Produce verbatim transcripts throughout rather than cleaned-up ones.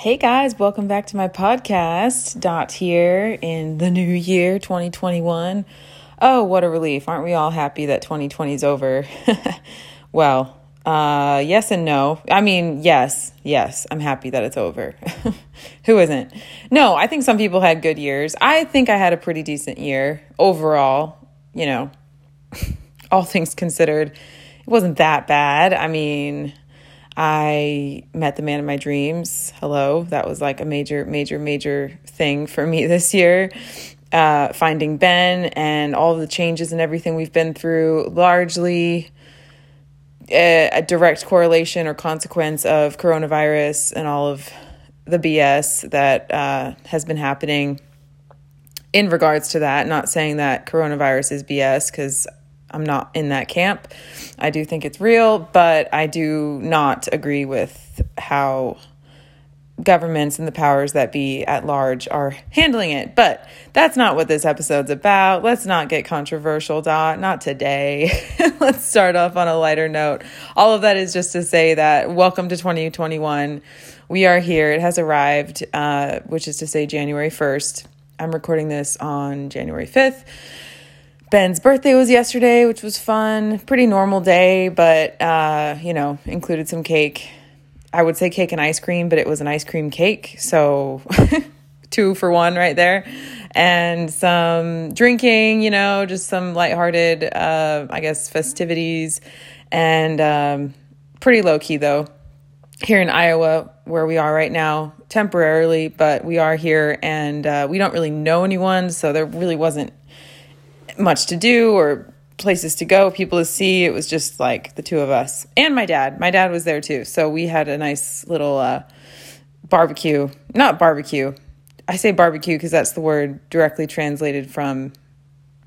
Hey guys, welcome back to my podcast. Dot here in the new year, twenty twenty-one. Oh, what a relief. Aren't we all happy that twenty twenty is over? Well, uh, yes and no. I mean, yes, yes, I'm happy that it's over. Who isn't? No, I think some people had good years. I think I had a pretty decent year overall, you know, all things considered. It wasn't that bad. I mean, I met the man of my dreams. Hello. That was like a major, major, major thing for me this year. Uh, finding Ben and all the changes and everything we've been through, largely a, a direct correlation or consequence of coronavirus and all of the B S that uh, has been happening in regards to that. Not saying that coronavirus is B S, because I'm not in that camp. I do think it's real, but I do not agree with how governments and the powers that be at large are handling it. But that's not what this episode's about. Let's not get controversial, Dot. Not today. Let's start off on a lighter note. All of that is just to say that welcome to twenty twenty-one. We are here. It has arrived, uh, which is to say January first. I'm recording this on January fifth. Ben's birthday was yesterday, which was fun. Pretty normal day, but, uh, you know, included some cake. I would say cake and ice cream, but it was an ice cream cake. So two for one right there. And some drinking, you know, just some lighthearted, uh, I guess, festivities. And um, pretty low key, though, here in Iowa, where we are right now, temporarily. But we are here, and uh, we don't really know anyone. So there really wasn't much to do or places to go, people to see. It was just like the two of us and my dad. My dad was there too. So we had a nice little uh, barbecue, not barbecue. I say barbecue because that's the word directly translated from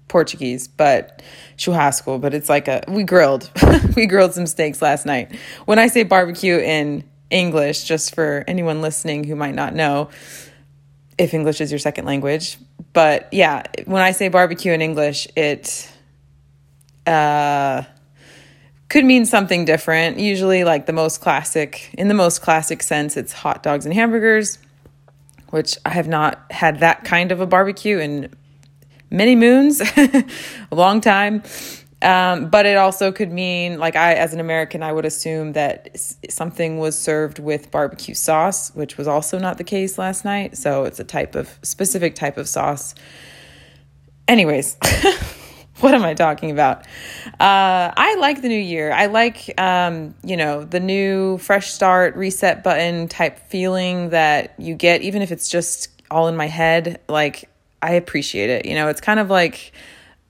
Portuguese, but churrasco, but it's like a, we grilled, we grilled some steaks last night. When I say barbecue in English, just for anyone listening who might not know, if English is your second language. But yeah, when I say barbecue in English, it uh, could mean something different. Usually like the most classic, in the most classic sense, it's hot dogs and hamburgers, which I have not had that kind of a barbecue in many moons, a long time. Um, but it also could mean, like, I, as an American, I would assume that s- something was served with barbecue sauce, which was also not the case last night. So it's a type of specific type of sauce. Anyways, what am I talking about? Uh, I like the new year. I like, um, you know, the new fresh start, reset button type feeling that you get, even if it's just all in my head. Like, I appreciate it. You know, it's kind of like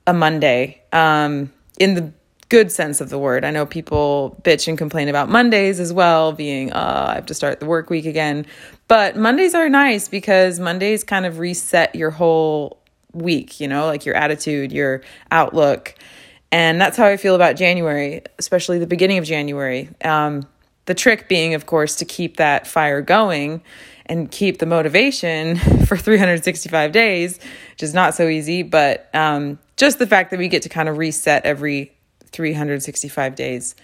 a Monday, um, in the good sense of the word. I know people bitch and complain about Mondays as well, being, uh, I have to start the work week again. But Mondays are nice because Mondays kind of reset your whole week, you know, like your attitude, your outlook. And that's how I feel about January, especially the beginning of January. Um, the trick being, of course, to keep that fire going and keep the motivation for three hundred sixty-five days, which is not so easy. But um, just the fact that we get to kind of reset every three hundred sixty-five days,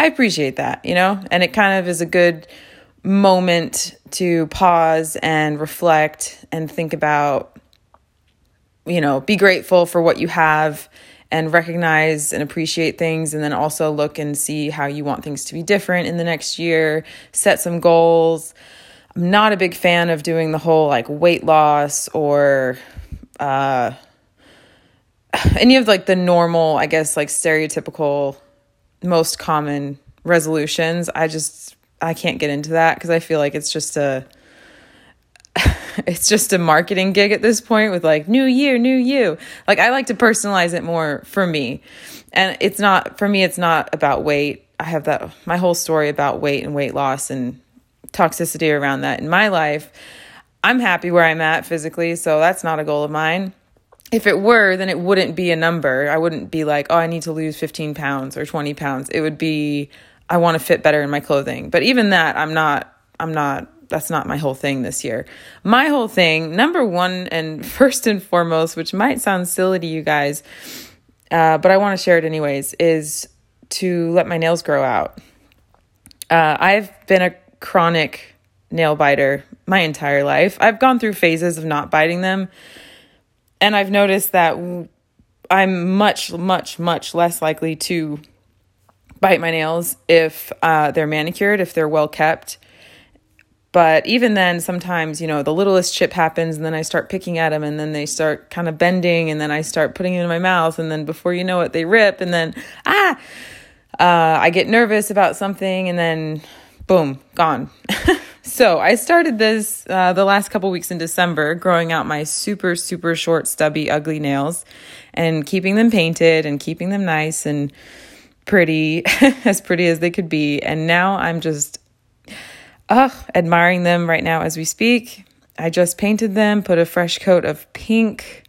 I appreciate that, you know? And it kind of is a good moment to pause and reflect and think about, you know, be grateful for what you have and recognize and appreciate things, and then also look and see how you want things to be different in the next year, set some goals. I'm not a big fan of doing the whole like weight loss or uh, any of like the normal, I guess, like stereotypical, most common resolutions. I just, I can't get into that because I feel like it's just a, it's just a marketing gig at this point with like new year, new you. Like I like to personalize it more for me. And it's not, for me, it's not about weight. I have that, my whole story about weight and weight loss and toxicity around that in my life. I'm happy where I'm at physically, so that's not a goal of mine. If it were, then it wouldn't be a number. I wouldn't be like, oh, I need to lose fifteen pounds or twenty pounds. It would be, I want to fit better in my clothing. But even that, I'm not, I'm not, that's not my whole thing this year. My whole thing, number one and first and foremost, which might sound silly to you guys, uh, but I want to share it anyways, is to let my nails grow out. Uh, I've been a chronic nail biter my entire life. I've gone through phases of not biting them, and I've noticed that I'm much, much, much less likely to bite my nails if uh, they're manicured, if they're well kept. But even then, sometimes, you know, the littlest chip happens and then I start picking at them and then they start kind of bending and then I start putting it in my mouth and then before you know it, they rip and then, ah, uh, I get nervous about something and then boom, gone. So I started this uh, the last couple weeks in December, growing out my super, super short, stubby, ugly nails and keeping them painted and keeping them nice and pretty, as pretty as they could be. And now I'm just Ugh, admiring them right now as we speak. I just painted them, put a fresh coat of pink,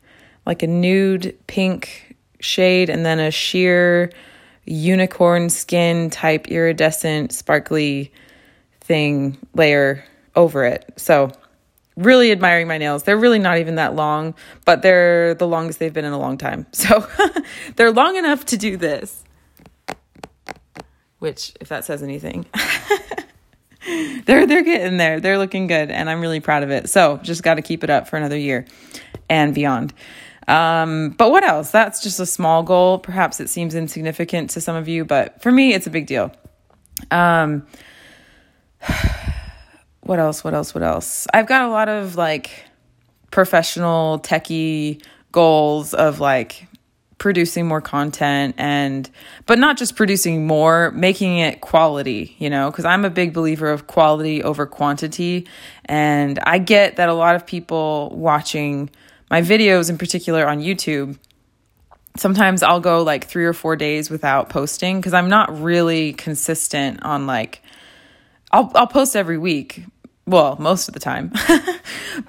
like a nude pink shade, and then a sheer unicorn skin type iridescent sparkly thing layer over it. So really admiring my nails. They're really not even that long, but they're the longest they've been in a long time. So they're long enough to do this, which if that says anything... They're they're getting there. They're looking good, and I'm really proud of it. So just got to keep it up for another year and beyond. Um, but what else? That's just a small goal. Perhaps it seems insignificant to some of you, but for me, it's a big deal. Um, what else? What else? What else? I've got a lot of like professional techie goals of like producing more content and, but not just producing more, making it quality, you know, because I'm a big believer of quality over quantity. And I get that a lot of people watching my videos in particular on YouTube, sometimes I'll go like three or four days without posting because I'm not really consistent on like, I'll, I'll post every week. Well, most of the time,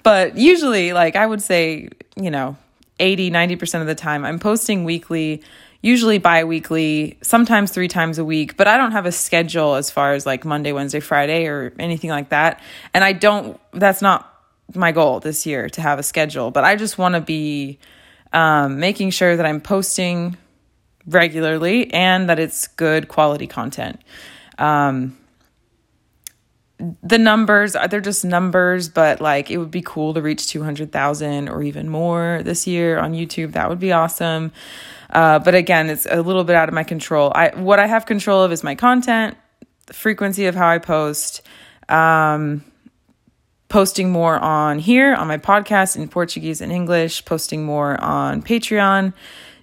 but usually like I would say, you know, eighty, ninety percent of the time I'm posting weekly, usually bi-weekly, sometimes three times a week, but I don't have a schedule as far as like Monday, Wednesday, Friday or anything like that. And I don't, that's not my goal this year to have a schedule, but I just want to be um, making sure that I'm posting regularly and that it's good quality content. Um, The numbers, they're just numbers, but like it would be cool to reach two hundred thousand or even more this year on YouTube. That would be awesome. Uh, but again, it's a little bit out of my control. I what I have control of is my content, the frequency of how I post, um, posting more on here on my podcast in Portuguese and English, posting more on Patreon,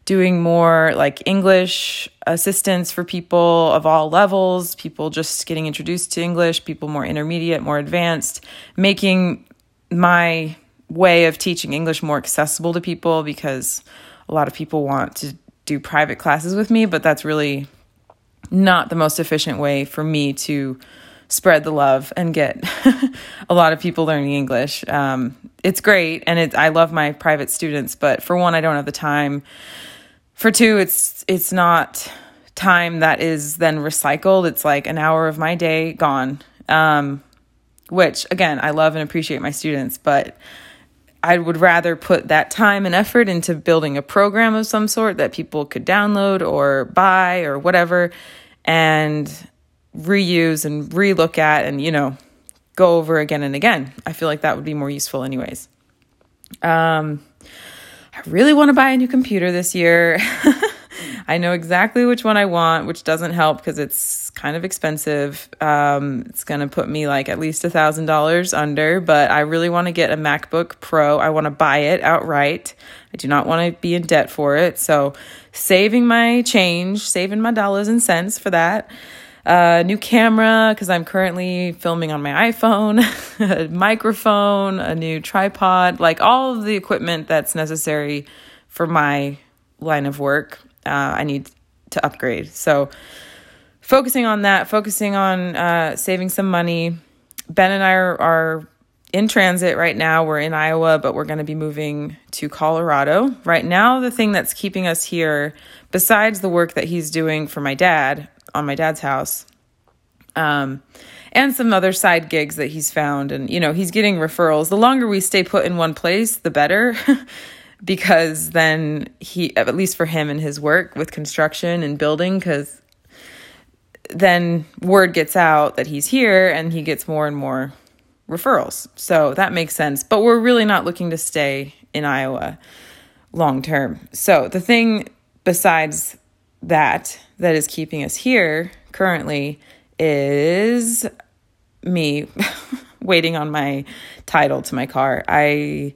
doing more like English assistance for people of all levels, people just getting introduced to English, people more intermediate, more advanced, making my way of teaching English more accessible to people because a lot of people want to do private classes with me, but that's really not the most efficient way for me to spread the love and get a lot of people learning English. Um, it's great. And it, I love my private students, but for one, I don't have the time. For two, it's it's not time that is then recycled. It's like an hour of my day gone, um, which, again, I love and appreciate my students, but I would rather put that time and effort into building a program of some sort that people could download or buy or whatever and reuse and relook at and, you know, go over again and again. I feel like that would be more useful anyways. Um I really want to buy a new computer this year. I know exactly which one I want, which doesn't help because it's kind of expensive. Um, it's going to put me like at least one thousand dollars under, but I really want to get a MacBook Pro. I want to buy it outright. I do not want to be in debt for it. So saving my change, saving my dollars and cents for that. Uh, new camera because I'm currently filming on my iPhone, a microphone, a new tripod, like all of the equipment that's necessary for my line of work. Uh, I need to upgrade. So focusing on that, focusing on uh, saving some money. Ben and I are, are in transit right now. We're in Iowa, but we're going to be moving to Colorado. Right now, the thing that's keeping us here, besides the work that he's doing for my dad, on my dad's house, um, and some other side gigs that he's found. And, you know, he's getting referrals. The longer we stay put in one place, the better, because then he, at least for him and his work with construction and building, because then word gets out that he's here and he gets more and more referrals. So that makes sense. But we're really not looking to stay in Iowa long term. So the thing besides that that is keeping us here currently is me waiting on my title to my car. I,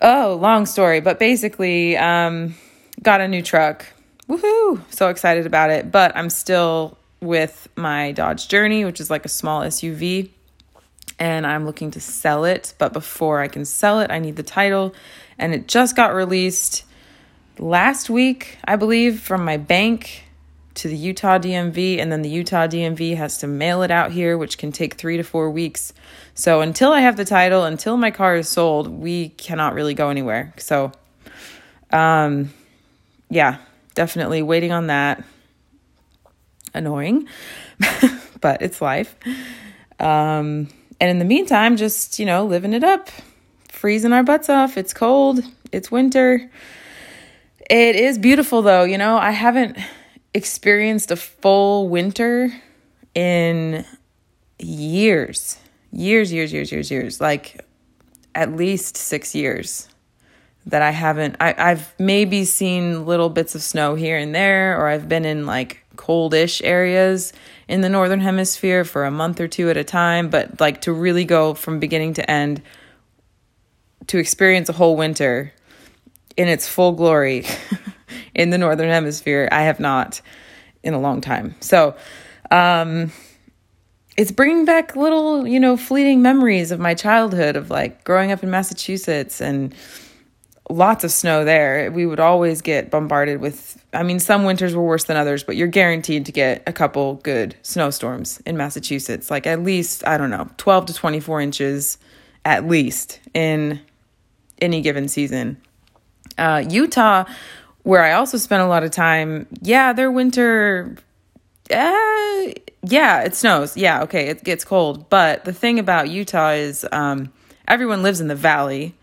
oh, long story, but basically um, got a new truck. Woohoo! So excited about it. But I'm still with my Dodge Journey, which is like a small S U V, and I'm looking to sell it. But before I can sell it, I need the title, and it just got released last week, I believe, from my bank to the Utah D M V, and then the Utah D M V has to mail it out here, which can take three to four weeks. So until I have the title, until my car is sold, we cannot really go anywhere. So, um, yeah, definitely waiting on that. Annoying, but it's life. Um, and in the meantime, just, you know, living it up, freezing our butts off. It's cold. It's winter. It is beautiful though. You know, I haven't experienced a full winter in years, years, years, years, years, years, like at least six years that I haven't, I, I've maybe seen little bits of snow here and there, or I've been in like coldish areas in the Northern Hemisphere for a month or two at a time. But like to really go from beginning to end to experience a whole winter in its full glory in the Northern Hemisphere, I have not in a long time. So um, it's bringing back little, you know, fleeting memories of my childhood of like growing up in Massachusetts and lots of snow there. We would always get bombarded with, I mean, some winters were worse than others, but you're guaranteed to get a couple good snowstorms in Massachusetts, like at least, I don't know, twelve to twenty-four inches at least in any given season. Uh, Utah, where I also spent a lot of time, yeah, their winter, uh, yeah, it snows. Yeah, okay, it gets cold. But the thing about Utah is um, everyone lives in the valley,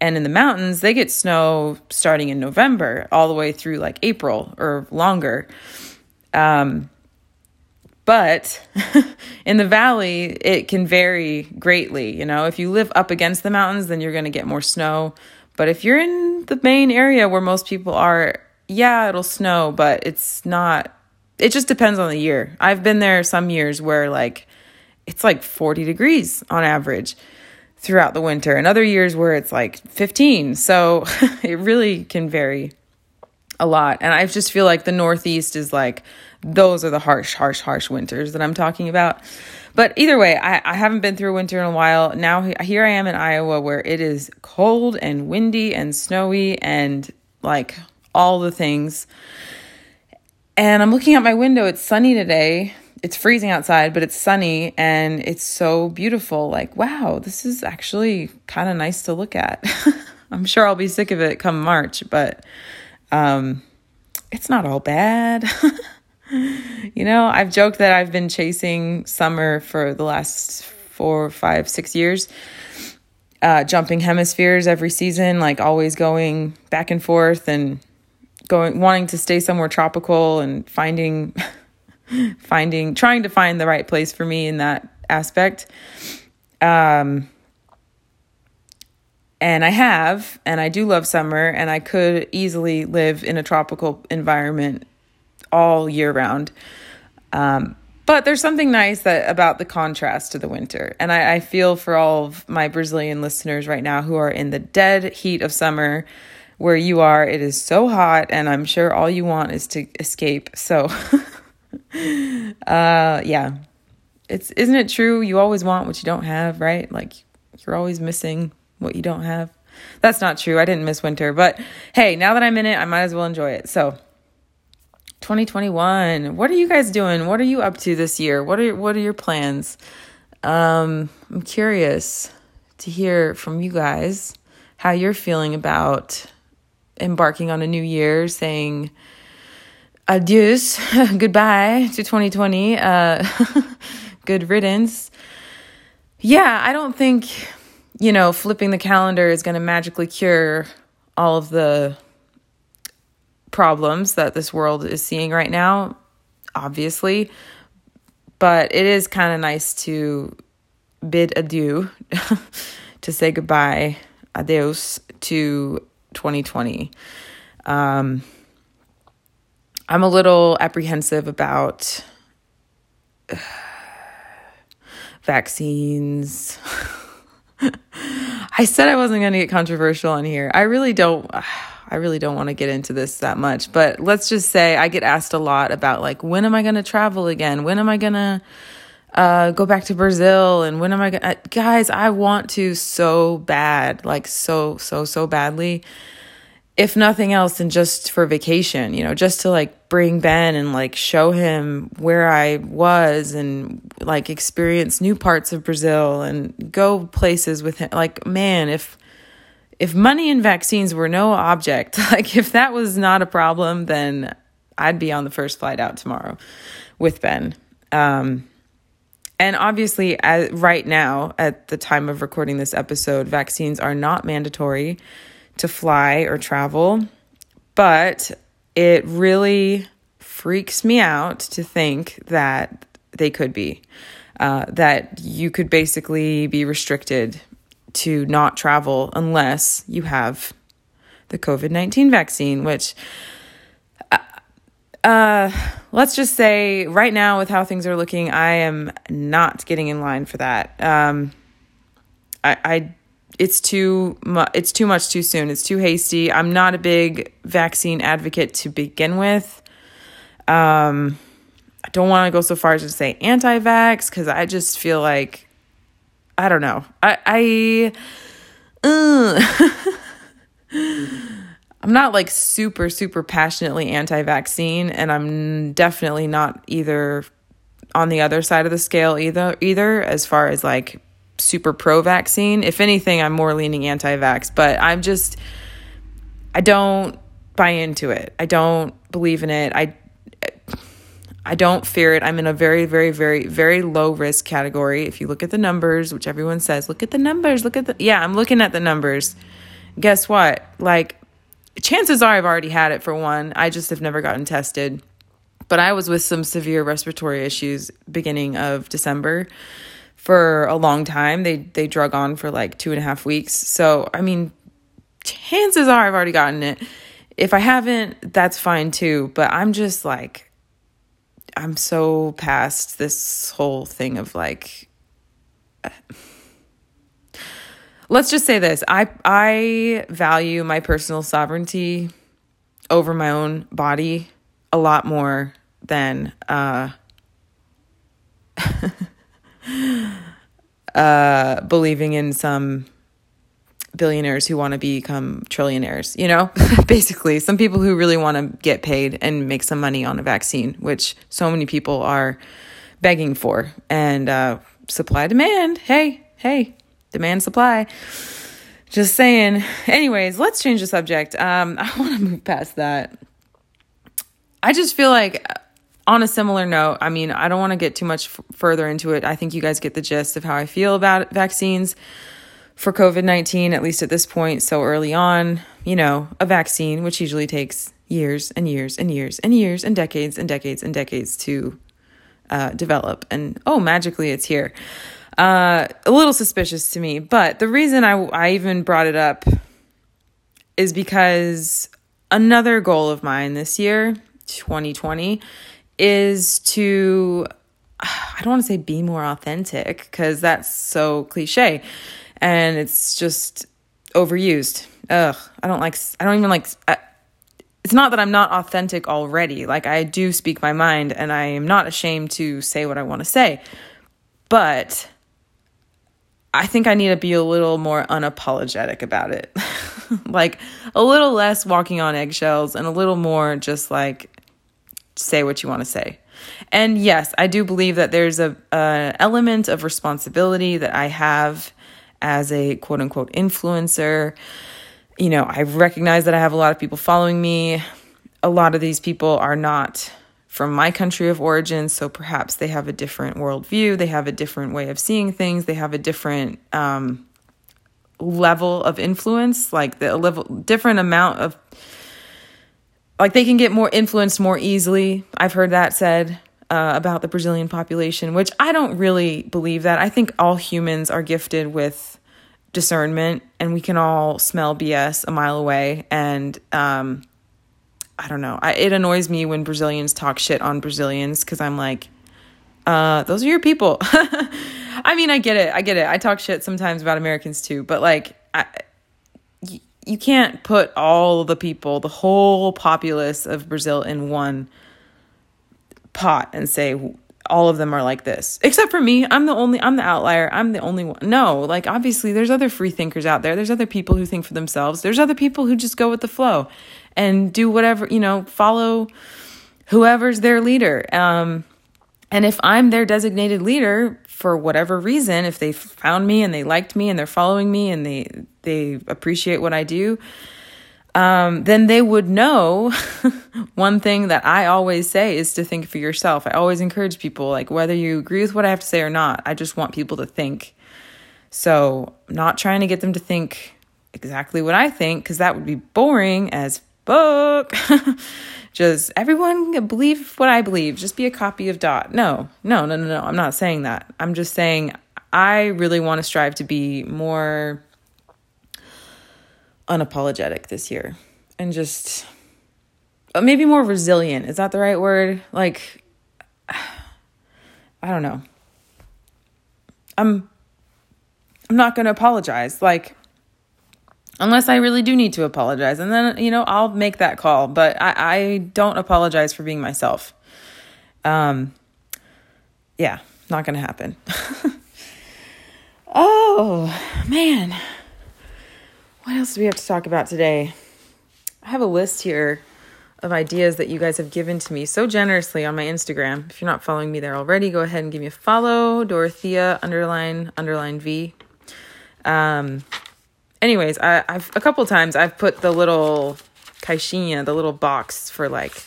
and in the mountains, they get snow starting in November all the way through like April or longer. Um, but in the valley, it can vary greatly. You know, if you live up against the mountains, then you're going to get more snow. But if you're in the main area where most people are, yeah, it'll snow, but it's not, it just depends on the year. I've been there some years where like, it's like forty degrees on average throughout the winter, and other years where it's like fifteen. So it really can vary a lot. And I just feel like the Northeast is like, those are the harsh, harsh, harsh winters that I'm talking about. But either way, I, I haven't been through winter in a while. Now here I am in Iowa where it is cold and windy and snowy and like all the things. And I'm looking out my window. It's sunny today. It's freezing outside, but it's sunny and it's so beautiful. Like, wow, this is actually kind of nice to look at. I'm sure I'll be sick of it come March, but um, it's not all bad. You know, I've joked that I've been chasing summer for the last four, five, six years, uh, jumping hemispheres every season, like always going back and forth and going, wanting to stay somewhere tropical and finding... finding, trying to find the right place for me in that aspect. Um, and I have, and I do love summer, and I could easily live in a tropical environment all year round. Um, but there's something nice that about the contrast to the winter. And I, I feel for all of my Brazilian listeners right now who are in the dead heat of summer where you are, it is so hot and I'm sure all you want is to escape. So Uh, yeah, it's, isn't it true? You always want what you don't have, right? Like you're always missing what you don't have. That's not true. I didn't miss winter, but hey, now that I'm in it, I might as well enjoy it. So twenty twenty-one, what are you guys doing? What are you up to this year? What are, what are your plans? Um, I'm curious to hear from you guys, how you're feeling about embarking on a new year, saying adios, goodbye to twenty twenty, uh, good riddance. Yeah, I don't think, you know, flipping the calendar is going to magically cure all of the problems that this world is seeing right now, obviously, but it is kind of nice to bid adieu, to say goodbye, adios, to twenty twenty. Um, I'm a little apprehensive about uh, vaccines. I said I wasn't going to get controversial on here. I really don't, I really don't want to get into this that much, but let's just say I get asked a lot about, like, when am I going to travel again? When am I going to uh, go back to Brazil? And when am I going to, guys, I want to so bad, like so, so, so badly, if nothing else, and just for vacation, you know, just to like bring Ben and like show him where I was and like experience new parts of Brazil and go places with him. Like, man, if, if money and vaccines were no object, like if that was not a problem, then I'd be on the first flight out tomorrow with Ben. Um, and obviously as, right now at the time of recording this episode, vaccines are not mandatory to fly or travel, but it really freaks me out to think that they could be, uh, that you could basically be restricted to not travel unless you have the covid nineteen vaccine, which, uh, uh, let's just say right now with how things are looking, I am not getting in line for that. Um, I, I It's too much. It's too much too soon. It's too hasty. I'm not a big vaccine advocate to begin with. Um, I don't want to go so far as to say anti-vax because I just feel like, I don't know. I, I uh, I'm not like super, super passionately anti-vaccine, and I'm definitely not either on the other side of the scale either, either as far as like super pro-vaccine. If anything, I'm more leaning anti-vax, but I'm just, I don't buy into it. I don't believe in it. I, I don't fear it. I'm in a very, very, very, very low risk category. If you look at the numbers, which everyone says, look at the numbers, look at the, yeah, I'm looking at the numbers. Guess what? Like, chances are I've already had it for one. I just have never gotten tested, but I was with some severe respiratory issues beginning of December. For a long time, they they drug on for like two and a half weeks. So, I mean, chances are I've already gotten it. If I haven't, that's fine too. But I'm just like, I'm so past this whole thing of like, let's just say this. I I value my personal sovereignty over my own body a lot more than uh uh, believing in some billionaires who want to become trillionaires, you know, basically some people who really want to get paid and make some money on a vaccine, which so many people are begging for, and, uh, supply demand. Hey, Hey, demand supply, just saying. Anyways, let's change the subject. Um, I want to move past that. I just feel like, on a similar note, I mean, I don't want to get too much f- further into it. I think you guys get the gist of how I feel about vaccines for covid nineteen, at least at this point, so early on. You know, a vaccine, which usually takes years and years and years and years and decades and decades and decades to uh, develop. And, oh, magically it's here. Uh, a little suspicious to me. But the reason I, I even brought it up is because another goal of mine this year, twenty twenty, is to, I don't want to say be more authentic because that's so cliche and it's just overused. Ugh, I don't like, I don't even like, I, it's not that I'm not authentic already. Like, I do speak my mind and I am not ashamed to say what I want to say, but I think I need to be a little more unapologetic about it. Like a little less walking on eggshells and a little more just like, say what you want to say. And yes, I do believe that there's a, a element of responsibility that I have as a quote unquote influencer. You know, I recognize that I have a lot of people following me. A lot of these people are not from my country of origin. So perhaps they have a different worldview. They have a different way of seeing things. They have a different, um, level of influence, like the level, different amount of, like, they can get more influenced more easily. I've heard that said. uh, about the Brazilian population, which I don't really believe that. I think all humans are gifted with discernment, and we can all smell B S a mile away. And um, I don't know. I, it annoys me when Brazilians talk shit on Brazilians, because I'm like, uh, those are your people. I mean, I get it. I get it. I talk shit sometimes about Americans too, but like, I, y- you can't put all the people, the whole populace of Brazil in one pot and say all of them are like this, except for me. I'm the only, I'm the outlier. I'm the only one. No, like, obviously there's other free thinkers out there. There's other people who think for themselves. There's other people who just go with the flow and do whatever, you know, follow whoever's their leader. Um, And if I'm their designated leader, for whatever reason, if they found me and they liked me and they're following me and they they appreciate what I do, um, then they would know one thing that I always say is to think for yourself. I always encourage people, like, whether you agree with what I have to say or not, I just want people to think. So I'm not trying to get them to think exactly what I think, because that would be boring as book. Just everyone believe what I believe. Just be a copy of Dot. No, no, no, no, no. I'm not saying that. I'm just saying I really want to strive to be more unapologetic this year, and just maybe more resilient. Is that the right word? Like, I don't know. I'm I'm not going to apologize. Like, unless I really do need to apologize. And then, you know, I'll make that call. But I, I don't apologize for being myself. Um, yeah, not going to happen. Oh, man. What else do we have to talk about today? I have a list here of ideas that you guys have given to me so generously on my Instagram. If you're not following me there already, go ahead and give me a follow. Dorothea underline underline V. Um... Anyways, I, I've a couple times I've put the little caixinha, the little box for like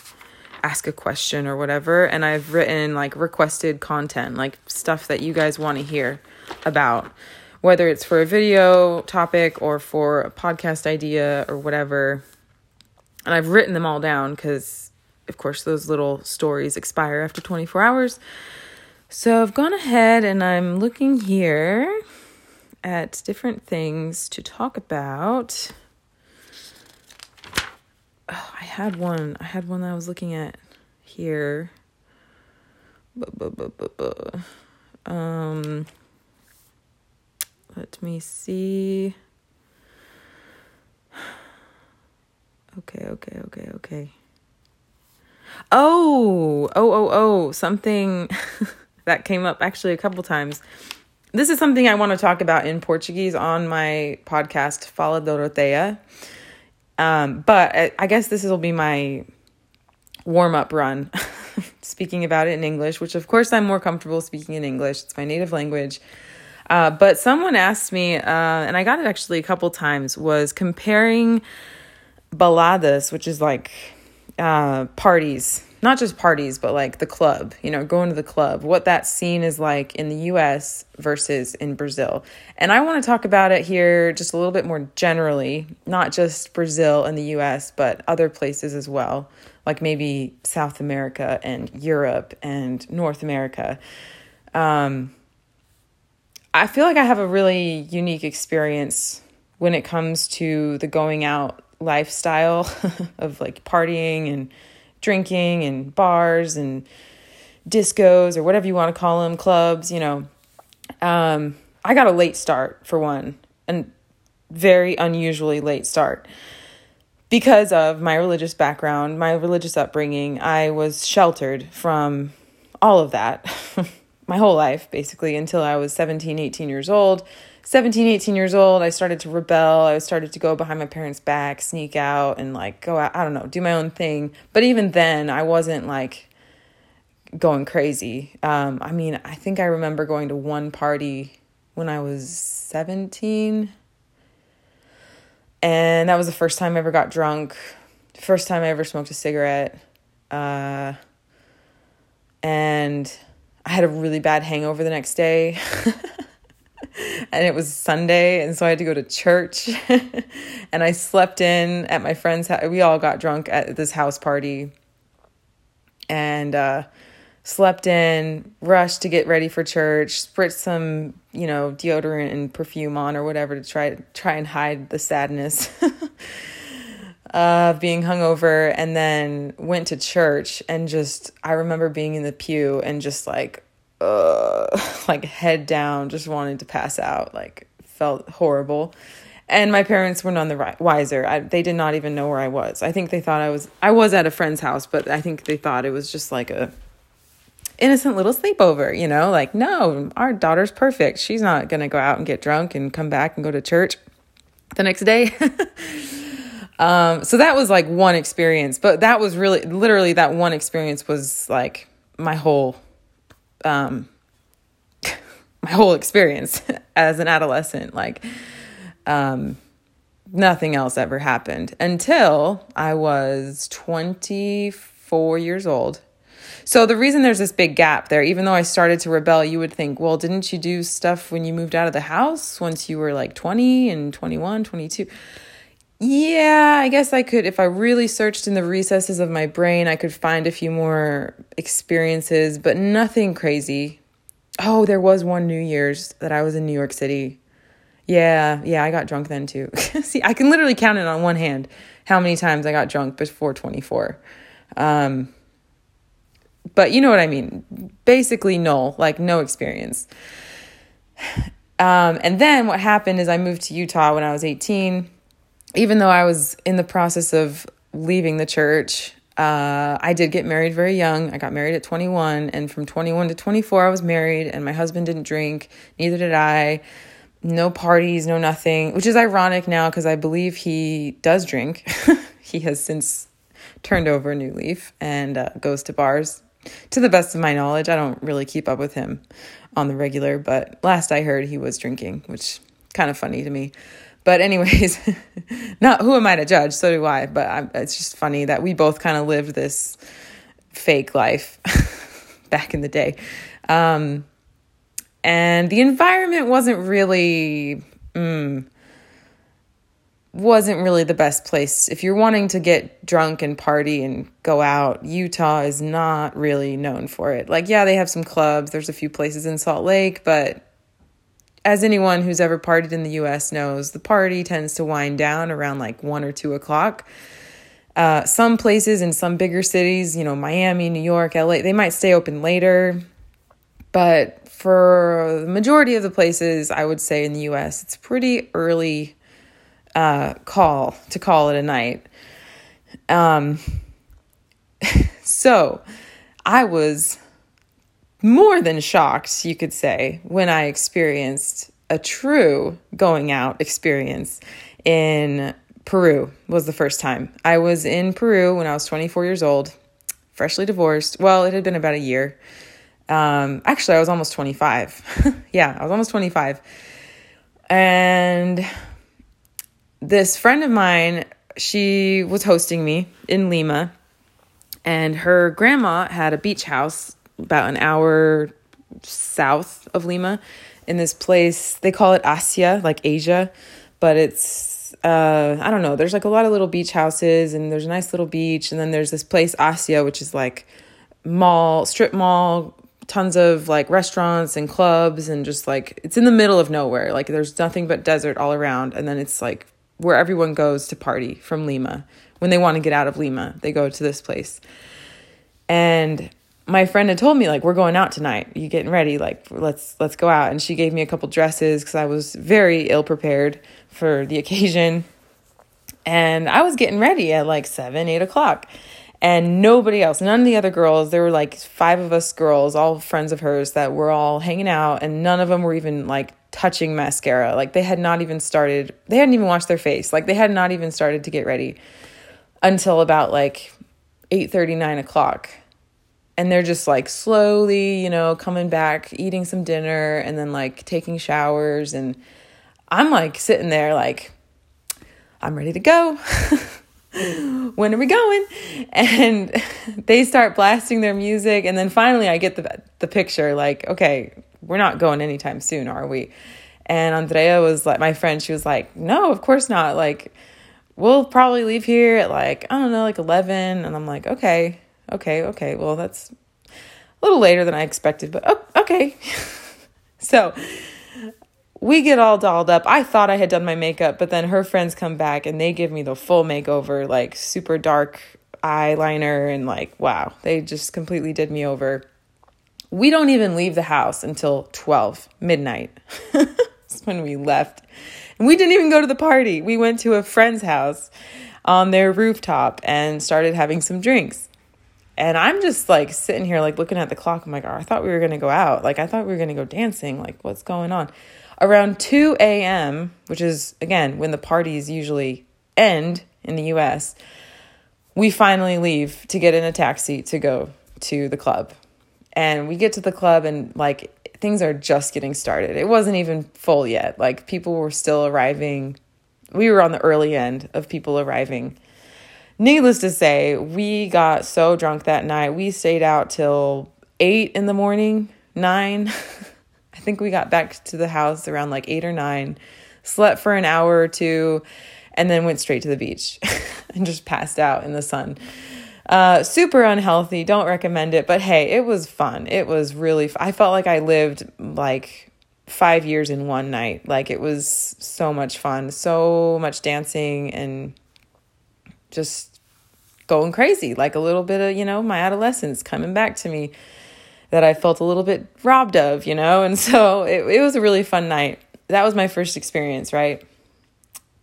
ask a question or whatever, and I've written like requested content, like stuff that you guys want to hear about, whether it's for a video topic or for a podcast idea or whatever. And I've written them all down because, of course, those little stories expire after twenty-four hours. So I've gone ahead and I'm looking here at different things to talk about. Oh, I had one. I had one that I was looking at here. Um, let me see. Okay, okay, okay, okay. Oh, oh, oh, oh, something that came up actually a couple times. This is something I want to talk about in Portuguese on my podcast, Fala Dorotea. Um, but I, I guess this will be my warm-up run, speaking about it in English, which of course I'm more comfortable speaking in English. It's my native language. Uh, but someone asked me, uh, and I got it actually a couple times, was comparing baladas, which is like uh, parties. Not just parties, but like the club, you know, going to the club, what that scene is like in the U S versus in Brazil. And I want to talk about it here just a little bit more generally, not just Brazil and the U S, but other places as well, like maybe South America and Europe and North America. Um, I feel like I have a really unique experience when it comes to the going out lifestyle of like partying and drinking and bars and discos or whatever you want to call them, clubs, you know. Um, I got a late start for one, a very unusually late start because of my religious background, my religious upbringing. I was sheltered from all of that my whole life, basically, until I was seventeen, eighteen years old. seventeen, eighteen years old, I started to rebel. I started to go behind my parents' back, sneak out and like go out, I don't know, do my own thing. But even then I wasn't like going crazy. Um, I mean, I think I remember going to one party when I was seventeen. And that was the first time I ever got drunk. First time I ever smoked a cigarette. Uh, and I had a really bad hangover the next day. And it was Sunday, and so I had to go to church, and I slept in at my friend's house. We all got drunk at this house party, and uh, slept in, rushed to get ready for church, spritzed some, you know, deodorant and perfume on or whatever to try try and hide the sadness of being hungover, and then went to church and just, I remember being in the pew and just like, uh, like head down, just wanted to pass out, like felt horrible. And my parents were none the wiser. I, they did not even know where I was. I think they thought I was, I was at a friend's house, but I think they thought it was just like a innocent little sleepover, you know, like, no, our daughter's perfect. She's not going to go out and get drunk and come back and go to church the next day. um, so that was like one experience, but that was really, literally that one experience was like my whole, um, my whole experience as an adolescent, like, Um, nothing else ever happened until I was twenty-four years old. So the reason there's this big gap there, even though I started to rebel, you would think, well, didn't you do stuff when you moved out of the house once you were like twenty and twenty-one, twenty-two? Yeah, I guess I could, if I really searched in the recesses of my brain, I could find a few more experiences, but nothing crazy. Oh, there was one New Year's that I was in New York City. Yeah, yeah, I got drunk then too. See, I can literally count it on one hand how many times I got drunk before twenty-four. Um, but you know what I mean. Basically null, like no experience. Um, and then what happened is I moved to Utah when I was eighteen. Even though I was in the process of leaving the church, uh, I did get married very young. I got married at twenty-one, and from twenty-one to twenty-four, I was married, and my husband didn't drink, neither did I. No parties, no nothing, which is ironic now because I believe he does drink. He has since turned over a new leaf and uh, goes to bars. To the best of my knowledge, I don't really keep up with him on the regular, but last I heard he was drinking, which kind of funny to me. But anyways, not who am I to judge? So do I. But I'm, it's just funny that we both kind of lived this fake life back in the day. Um And the environment wasn't really, mm, wasn't really the best place. If you're wanting to get drunk and party and go out, Utah is not really known for it. Like, yeah, they have some clubs. There's a few places in Salt Lake, but as anyone who's ever partied in the U S knows, the party tends to wind down around like one or two o'clock. Uh, some places in some bigger cities, you know, Miami, New York, L A, they might stay open later, but for the majority of the places, I would say in the U S, it's pretty early uh, call to call it a night. Um, so I was more than shocked, you could say, when I experienced a true going out experience in Peru. Was the first time. I was in Peru when I was twenty-four years old, freshly divorced. Well, it had been about a year. Um, actually I was almost twenty-five. yeah, I was almost twenty-five. And this friend of mine, she was hosting me in Lima, and her grandma had a beach house about an hour south of Lima in this place. They call it Asia, like Asia, but it's, uh, I don't know. There's like a lot of little beach houses, and there's a nice little beach. And then there's this place, Asia, which is like mall, strip mall, tons of like restaurants and clubs, and just like, it's in the middle of nowhere. Like there's nothing but desert all around. And then it's like where everyone goes to party from Lima. When they want to get out of Lima, they go to this place. And my friend had told me, like, we're going out tonight. You getting ready? Like, let's, let's go out. And she gave me a couple dresses because I was very ill prepared for the occasion. And I was getting ready at like seven, eight o'clock. And nobody else, none of the other girls, there were like five of us girls, all friends of hers that were all hanging out, and none of them were even like touching mascara. Like they had not even started, they hadn't even washed their face. Like they had not even started to get ready until about like eight thirty, nine o'clock. And they're just like slowly, you know, coming back, eating some dinner, and then like taking showers. And I'm like sitting there like, I'm ready to go. When are we going? And they start blasting their music. And then finally I get the the picture, like, okay, we're not going anytime soon, are we? And Andrea was like, my friend, she was like, no, of course not. Like, we'll probably leave here at like, I don't know, like eleven. And I'm like, okay, okay, okay. Well, that's a little later than I expected, but oh, okay. So we get all dolled up. I thought I had done my makeup, but then her friends come back and they give me the full makeover, like super dark eyeliner, and like, wow, they just completely did me over. We don't even leave the house until twelve, midnight. That's when we left. And we didn't even go to the party. We went to a friend's house on their rooftop and started having some drinks. And I'm just like sitting here, like looking at the clock. I'm like, oh, I thought we were going to go out. Like, I thought we were going to go dancing. Like, what's going on? Around two a.m., which is, again, when the parties usually end in the U S, we finally leave to get in a taxi to go to the club. And we get to the club and like things are just getting started. It wasn't even full yet. Like people were still arriving. We were on the early end of people arriving. Needless to say, we got so drunk that night. We stayed out till eight in the morning, nine. I think we got back to the house around like eight or nine, slept for an hour or two, and then went straight to the beach and just passed out in the sun. Uh, super unhealthy. Don't recommend it. But hey, it was fun. It was really, f- I felt like I lived like five years in one night. Like it was so much fun, so much dancing and just going crazy. Like a little bit of, you know, my adolescence coming back to me that I felt a little bit robbed of, you know? And so it, it was a really fun night. That was my first experience, right?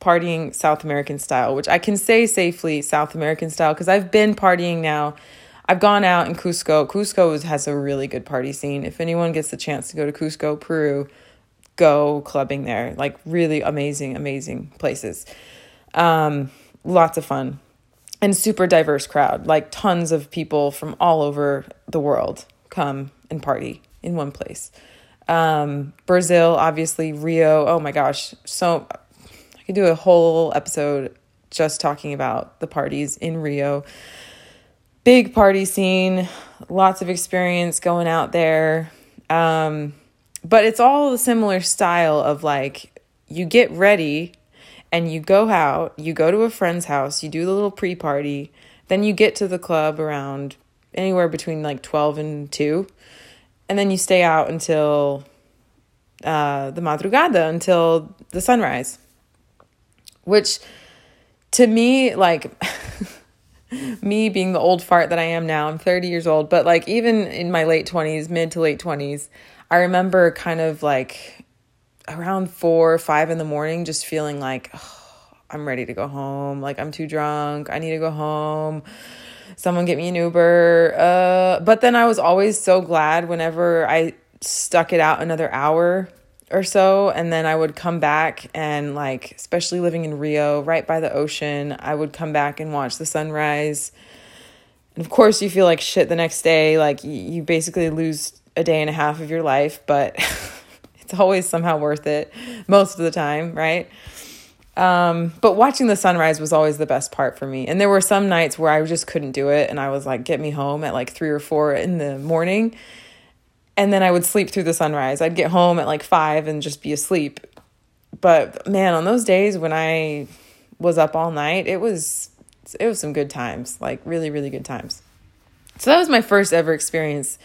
Partying South American style, which I can say safely South American style because I've been partying now. I've gone out in Cusco. Cusco has a really good party scene. If anyone gets the chance to go to Cusco, Peru, go clubbing there. Like really amazing, amazing places. Um, lots of fun and super diverse crowd. Like tons of people from all over the world come and party in one place. Um, Brazil, obviously, Rio. Oh my gosh. So I could do a whole episode just talking about the parties in Rio. Big party scene, lots of experience going out there. Um, but it's all a similar style of like, you get ready and you go out, you go to a friend's house, you do the little pre-party, then you get to the club around anywhere between like twelve and two, and then you stay out until uh, the madrugada, until the sunrise. Which to me, like me being the old fart that I am now, I'm thirty years old, but like even in my late twenties, mid to late twenties, I remember kind of like around four or five in the morning, just feeling like, oh, I'm ready to go home. Like I'm too drunk. I need to go home. Someone get me an Uber. Uh, but then I was always so glad whenever I stuck it out another hour or so, and then I would come back and like, especially living in Rio, right by the ocean, I would come back and watch the sunrise. And of course you feel like shit the next day, like you basically lose a day and a half of your life, but it's always somehow worth it most of the time, right? Um, but watching the sunrise was always the best part for me. And there were some nights where I just couldn't do it, and I was like, get me home at like three or four in the morning. And then I would sleep through the sunrise. I'd get home at like five and just be asleep. But man, on those days when I was up all night, it was it was some good times, like really, really good times. So that was my first ever experience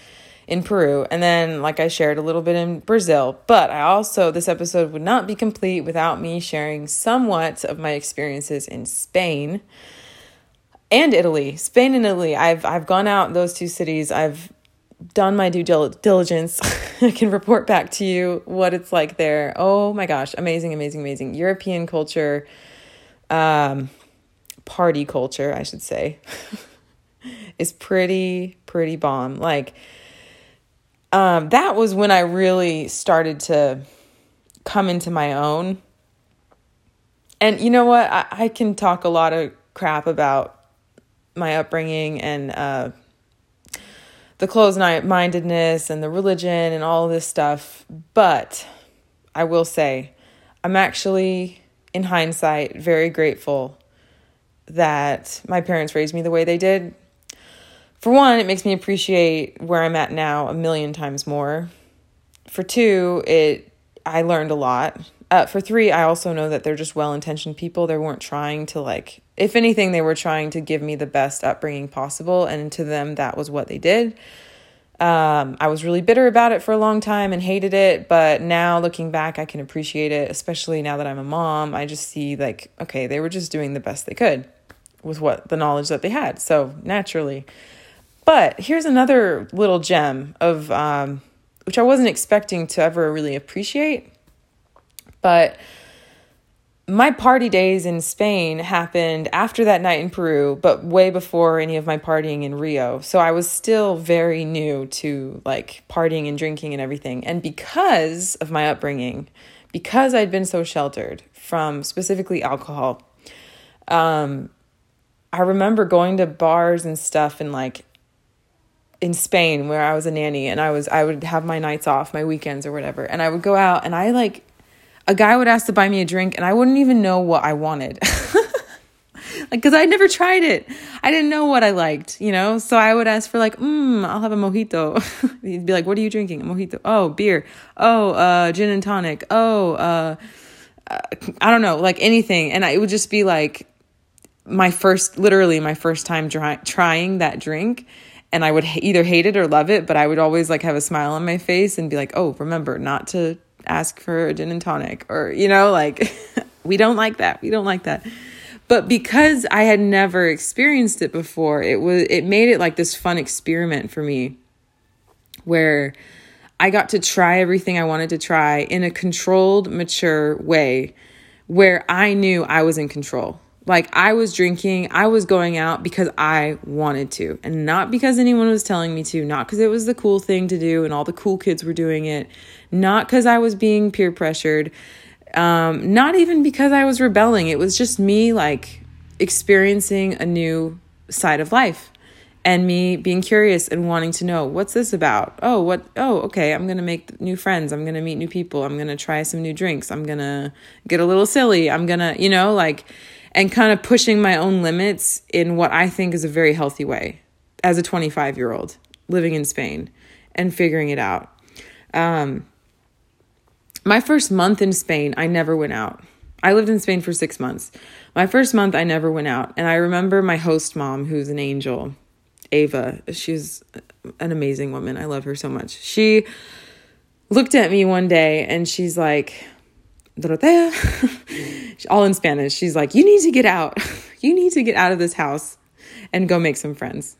in Peru. And then like I shared a little bit in Brazil. But I also, this episode would not be complete without me sharing somewhat of my experiences in Spain and Italy. Spain and Italy. I've I've gone out in those two cities. I've done my due diligence. I can report back to you what it's like there. Oh my gosh. Amazing, amazing, amazing. European culture, um, party culture, I should say, is pretty, pretty bomb. Like, um, that was when I really started to come into my own. And you know what? I, I can talk a lot of crap about my upbringing and, uh, the closed-mindedness and the religion and all this stuff. But I will say, I'm actually, in hindsight, very grateful that my parents raised me the way they did. For one, it makes me appreciate where I'm at now a million times more. For two, it I learned a lot. Uh, for three, I also know that they're just well-intentioned people. They weren't trying to like, if anything, they were trying to give me the best upbringing possible. And to them, that was what they did. Um, I was really bitter about it for a long time and hated it, but now looking back, I can appreciate it, especially now that I'm a mom. I just see like, okay, they were just doing the best they could with what the knowledge that they had. So naturally. But here's another little gem of, um, which I wasn't expecting to ever really appreciate, but my party days in Spain happened after that night in Peru, but way before any of my partying in Rio. So I was still very new to like partying and drinking and everything. And because of my upbringing, because I'd been so sheltered from specifically alcohol, um, I remember going to bars and stuff and like in Spain where I was a nanny, and I was, I would have my nights off, my weekends or whatever. And I would go out and I like, a guy would ask to buy me a drink and I wouldn't even know what I wanted. Like, cause I'd never tried it. I didn't know what I liked, you know? So I would ask for like, mm, I'll have a mojito. He'd be like, what are you drinking? A mojito. Oh, beer. Oh, uh, gin and tonic. Oh, uh, uh, I don't know, like anything. And I, it would just be like my first, literally my first time dry, trying that drink. And I would h- either hate it or love it, but I would always like have a smile on my face and be like, oh, remember not to ask for a gin and tonic, or, you know, like, we don't like that. We don't like that. But because I had never experienced it before, it was, it made it like this fun experiment for me where I got to try everything I wanted to try in a controlled, mature way where I knew I was in control. Like I was drinking, I was going out because I wanted to, and not because anyone was telling me to, not because it was the cool thing to do and all the cool kids were doing it, not because I was being peer pressured, um, not even because I was rebelling. It was just me like experiencing a new side of life and me being curious and wanting to know, what's this about? Oh, what? Oh, okay. I'm going to make new friends. I'm going to meet new people. I'm going to try some new drinks. I'm going to get a little silly. I'm going to, you know, like... and kind of pushing my own limits in what I think is a very healthy way as a twenty-five-year-old living in Spain and figuring it out. Um, my first month in Spain, I never went out. I lived in Spain for six months. My first month, I never went out. And I remember my host mom, who's an angel, Ava. She's an amazing woman. I love her so much. She looked at me one day and she's like... Dorotea, all in Spanish. She's like, you need to get out. You need to get out of this house and go make some friends.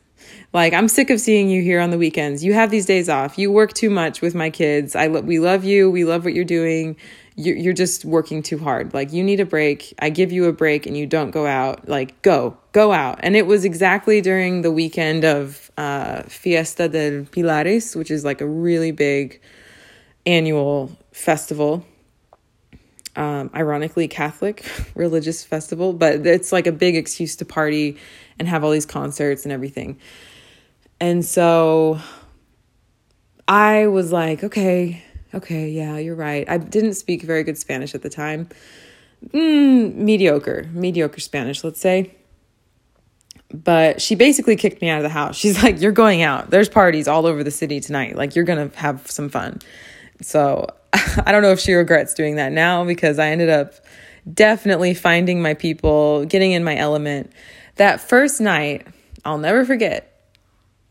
Like, I'm sick of seeing you here on the weekends. You have these days off. You work too much with my kids. I lo- we love you. We love what you're doing. You're, you're just working too hard. Like, you need a break. I give you a break and you don't go out. Like, go, go out. And it was exactly during the weekend of uh, Fiesta del Pilares, which is like a really big annual festival. Um, ironically Catholic religious festival, but it's like a big excuse to party and have all these concerts and everything. And so I was like, okay, okay, yeah, you're right. I didn't speak very good Spanish at the time. Mm, mediocre, mediocre Spanish, let's say. But she basically kicked me out of the house. She's like, you're going out. There's parties all over the city tonight. Like, you're going to have some fun. So I don't know if she regrets doing that now, because I ended up definitely finding my people, getting in my element. That first night, I'll never forget.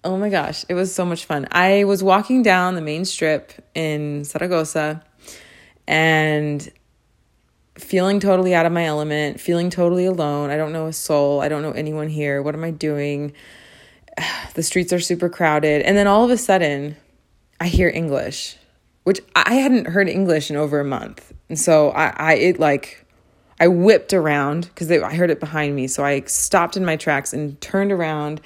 Oh my gosh, it was so much fun. I was walking down the main strip in Zaragoza and feeling totally out of my element, feeling totally alone. I don't know a soul. I don't know anyone here. What am I doing? The streets are super crowded. And then all of a sudden, I hear English, which I hadn't heard English in over a month. And so I, I it like, I whipped around because I heard it behind me. So I stopped in my tracks and turned around,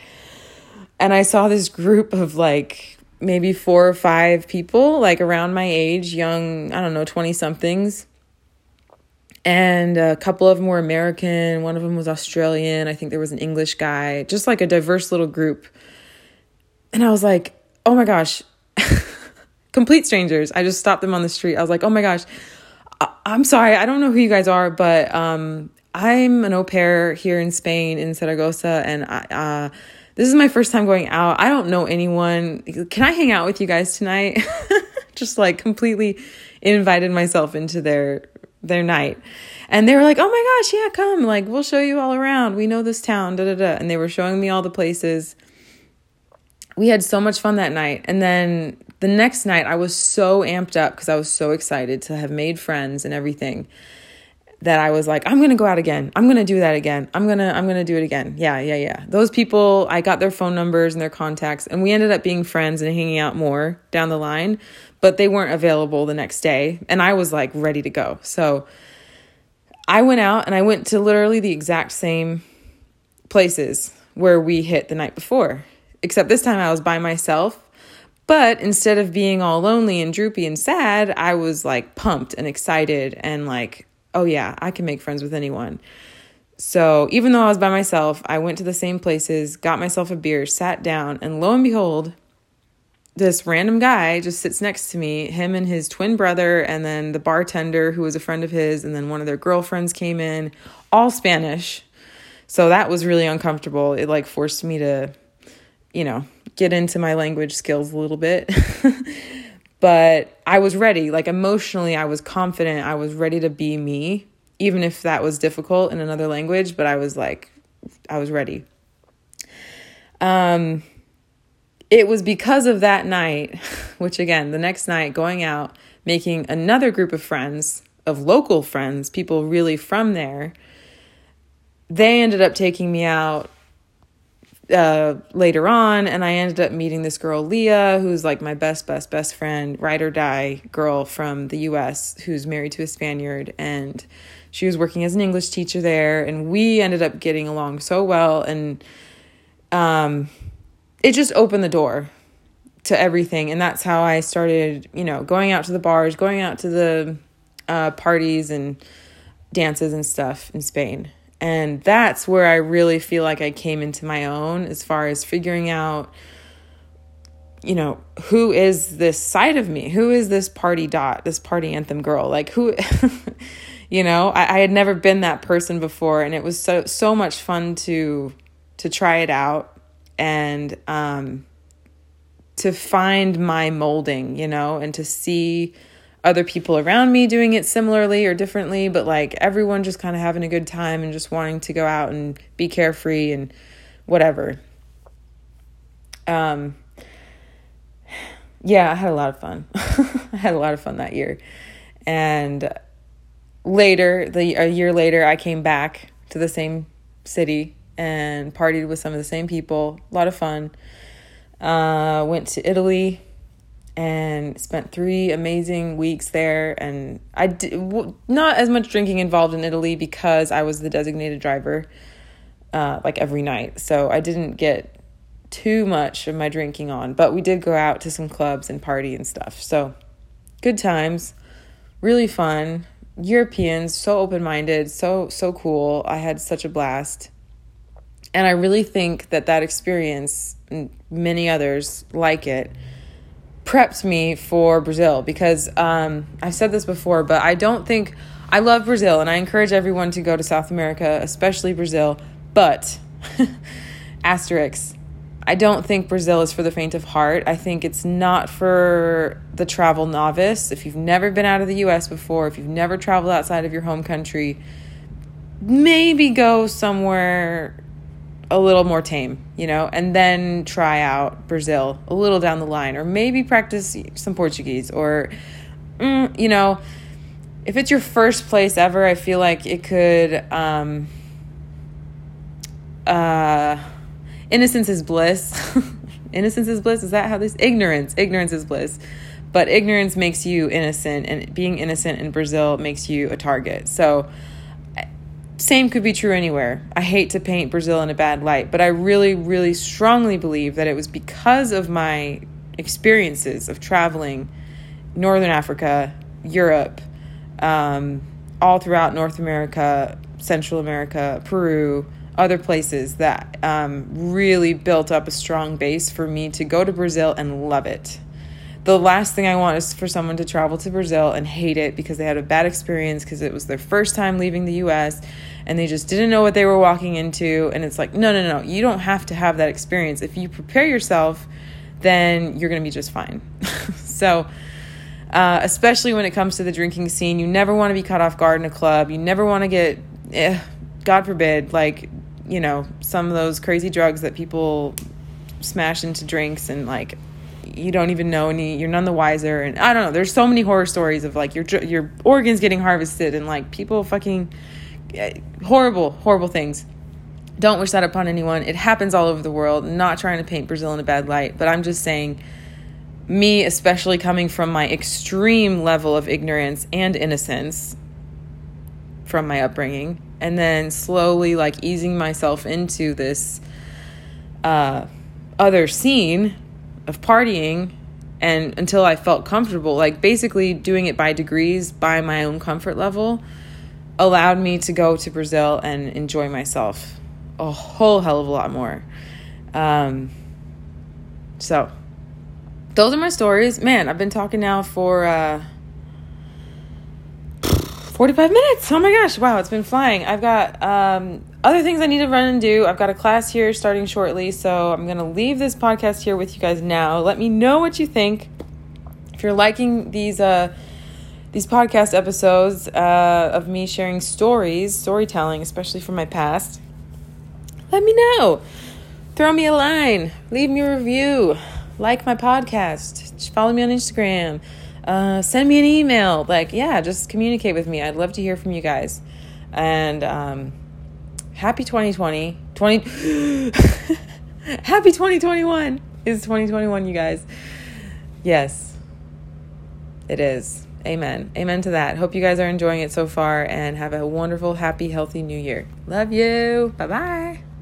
and I saw this group of like maybe four or five people, like around my age, young, I don't know, twenty somethings. And a couple of them were American. One of them was Australian. I think there was an English guy, just like a diverse little group. And I was like, oh my gosh, complete strangers. I just stopped them on the street. I was like, oh my gosh, I- I'm sorry. I don't know who you guys are, but um, I'm an au pair here in Spain, in Zaragoza. And I, uh, this is my first time going out. I don't know anyone. Can I hang out with you guys tonight? Just like completely invited myself into their, their night. And they were like, oh my gosh, yeah, come. Like, we'll show you all around. We know this town, da da da. And they were showing me all the places. we had so much fun that night. And then the next night, I was so amped up because I was so excited to have made friends and everything that I was like, I'm going to go out again. I'm going to do that again. I'm going to, I'm going to do it again. Yeah, yeah, yeah. Those people, I got their phone numbers and their contacts, and we ended up being friends and hanging out more down the line, but they weren't available the next day. And I was like ready to go. So I went out and I went to literally the exact same places where we hit the night before, except this time I was by myself. But instead of being all lonely and droopy and sad, I was like pumped and excited and like, oh yeah, I can make friends with anyone. So even though I was by myself, I went to the same places, got myself a beer, sat down, and lo and behold, this random guy just sits next to me, him and his twin brother, and then the bartender who was a friend of his, and then one of their girlfriends came in, all Spanish. So that was really uncomfortable. It like forced me to, you know, get into my language skills a little bit. But I was ready. Like emotionally, I was confident. I was ready to be me, even if that was difficult in another language. But I was like, I was ready. Um, it was because of that night, which again, the next night going out, making another group of friends, of local friends, people really from there, they ended up taking me out uh, later on. And I ended up meeting this girl, Leah, who's like my best, best, best friend, ride or die girl from the U S who's married to a Spaniard. And she was working as an English teacher there. And we ended up getting along so well. And um, it just opened the door to everything. And that's how I started, you know, going out to the bars, going out to the uh, parties and dances and stuff in Spain. And that's where I really feel like I came into my own as far as figuring out, you know, who is this side of me? Who is this party dot, this party anthem girl? Like who, you know, I, I had never been that person before. And it was so, so much fun to, to try it out and um, to find my molding, you know, and to see other people around me doing it similarly or differently, but like everyone just kind of having a good time and just wanting to go out and be carefree and whatever. Um, yeah, I had a lot of fun. I had a lot of fun that year. And later, the a year later, I came back to the same city and partied with some of the same people. A lot of fun. Uh, went to Italy and spent three amazing weeks there. And I did w- not as much drinking involved in Italy because I was the designated driver, uh, like every night. So I didn't get too much of my drinking on, but we did go out to some clubs and party and stuff. So good times, really fun. Europeans, so open-minded, so, so cool. I had such a blast. And I really think that that experience and many others like it prepped me for Brazil because um, I've said this before, but I don't think I love Brazil and I encourage everyone to go to South America, especially Brazil, but asterisk, I don't think Brazil is for the faint of heart. I think it's not for the travel novice. If you've never been out of the U S before, if you've never traveled outside of your home country, maybe go somewhere a little more tame, you know, and then try out Brazil a little down the line, or maybe practice some Portuguese or, mm, you know, if it's your first place ever, I feel like it could, um, uh, innocence is bliss. Innocence is bliss. Is that how this ignorance, ignorance is bliss, but ignorance makes you innocent, and being innocent in Brazil makes you a target. So, same could be true anywhere. I hate to paint Brazil in a bad light, but I really, really strongly believe that it was because of my experiences of traveling Northern Africa, Europe, um, all throughout North America, Central America, Peru, other places that um, really built up a strong base for me to go to Brazil and love it. The last thing I want is for someone to travel to Brazil and hate it because they had a bad experience because it was their first time leaving the U S and they just didn't know what they were walking into. And it's like, no, no, no, you don't have to have that experience. If you prepare yourself, then you're going to be just fine. So, uh, especially when it comes to the drinking scene, you never want to be caught off guard in a club. You never want to get, eh, God forbid, like, you know, some of those crazy drugs that people smash into drinks and like you don't even know any, you're none the wiser. And I don't know, there's so many horror stories of like your your organs getting harvested and like people fucking horrible, horrible things. Don't wish that upon anyone. It happens all over the world. Not trying to paint Brazil in a bad light, but I'm just saying, me especially coming from my extreme level of ignorance and innocence from my upbringing, and then slowly like easing myself into this uh, other scene of partying, and until I felt comfortable, like basically doing it by degrees, by my own comfort level, allowed me to go to Brazil and enjoy myself a whole hell of a lot more. Um, so those are my stories, man. I've been talking now for uh, forty-five minutes. Oh my gosh. Wow. It's been flying. I've got um, other things I need to run and do. I've got a class here starting shortly, so I'm going to leave this podcast here with you guys now. Let me know what you think. If you're liking these, uh, these podcast episodes uh, of me sharing stories, storytelling, especially from my past, let me know. Throw me a line. Leave me a review. Like my podcast. Follow me on Instagram. Uh, send me an email. Like, yeah, just communicate with me. I'd love to hear from you guys. And um, happy twenty twenty. twenty Happy twenty twenty-one. It's twenty twenty-one, you guys. Yes, it is. Amen. Amen to that. Hope you guys are enjoying it so far and have a wonderful, happy, healthy new year. Love you. Bye-bye.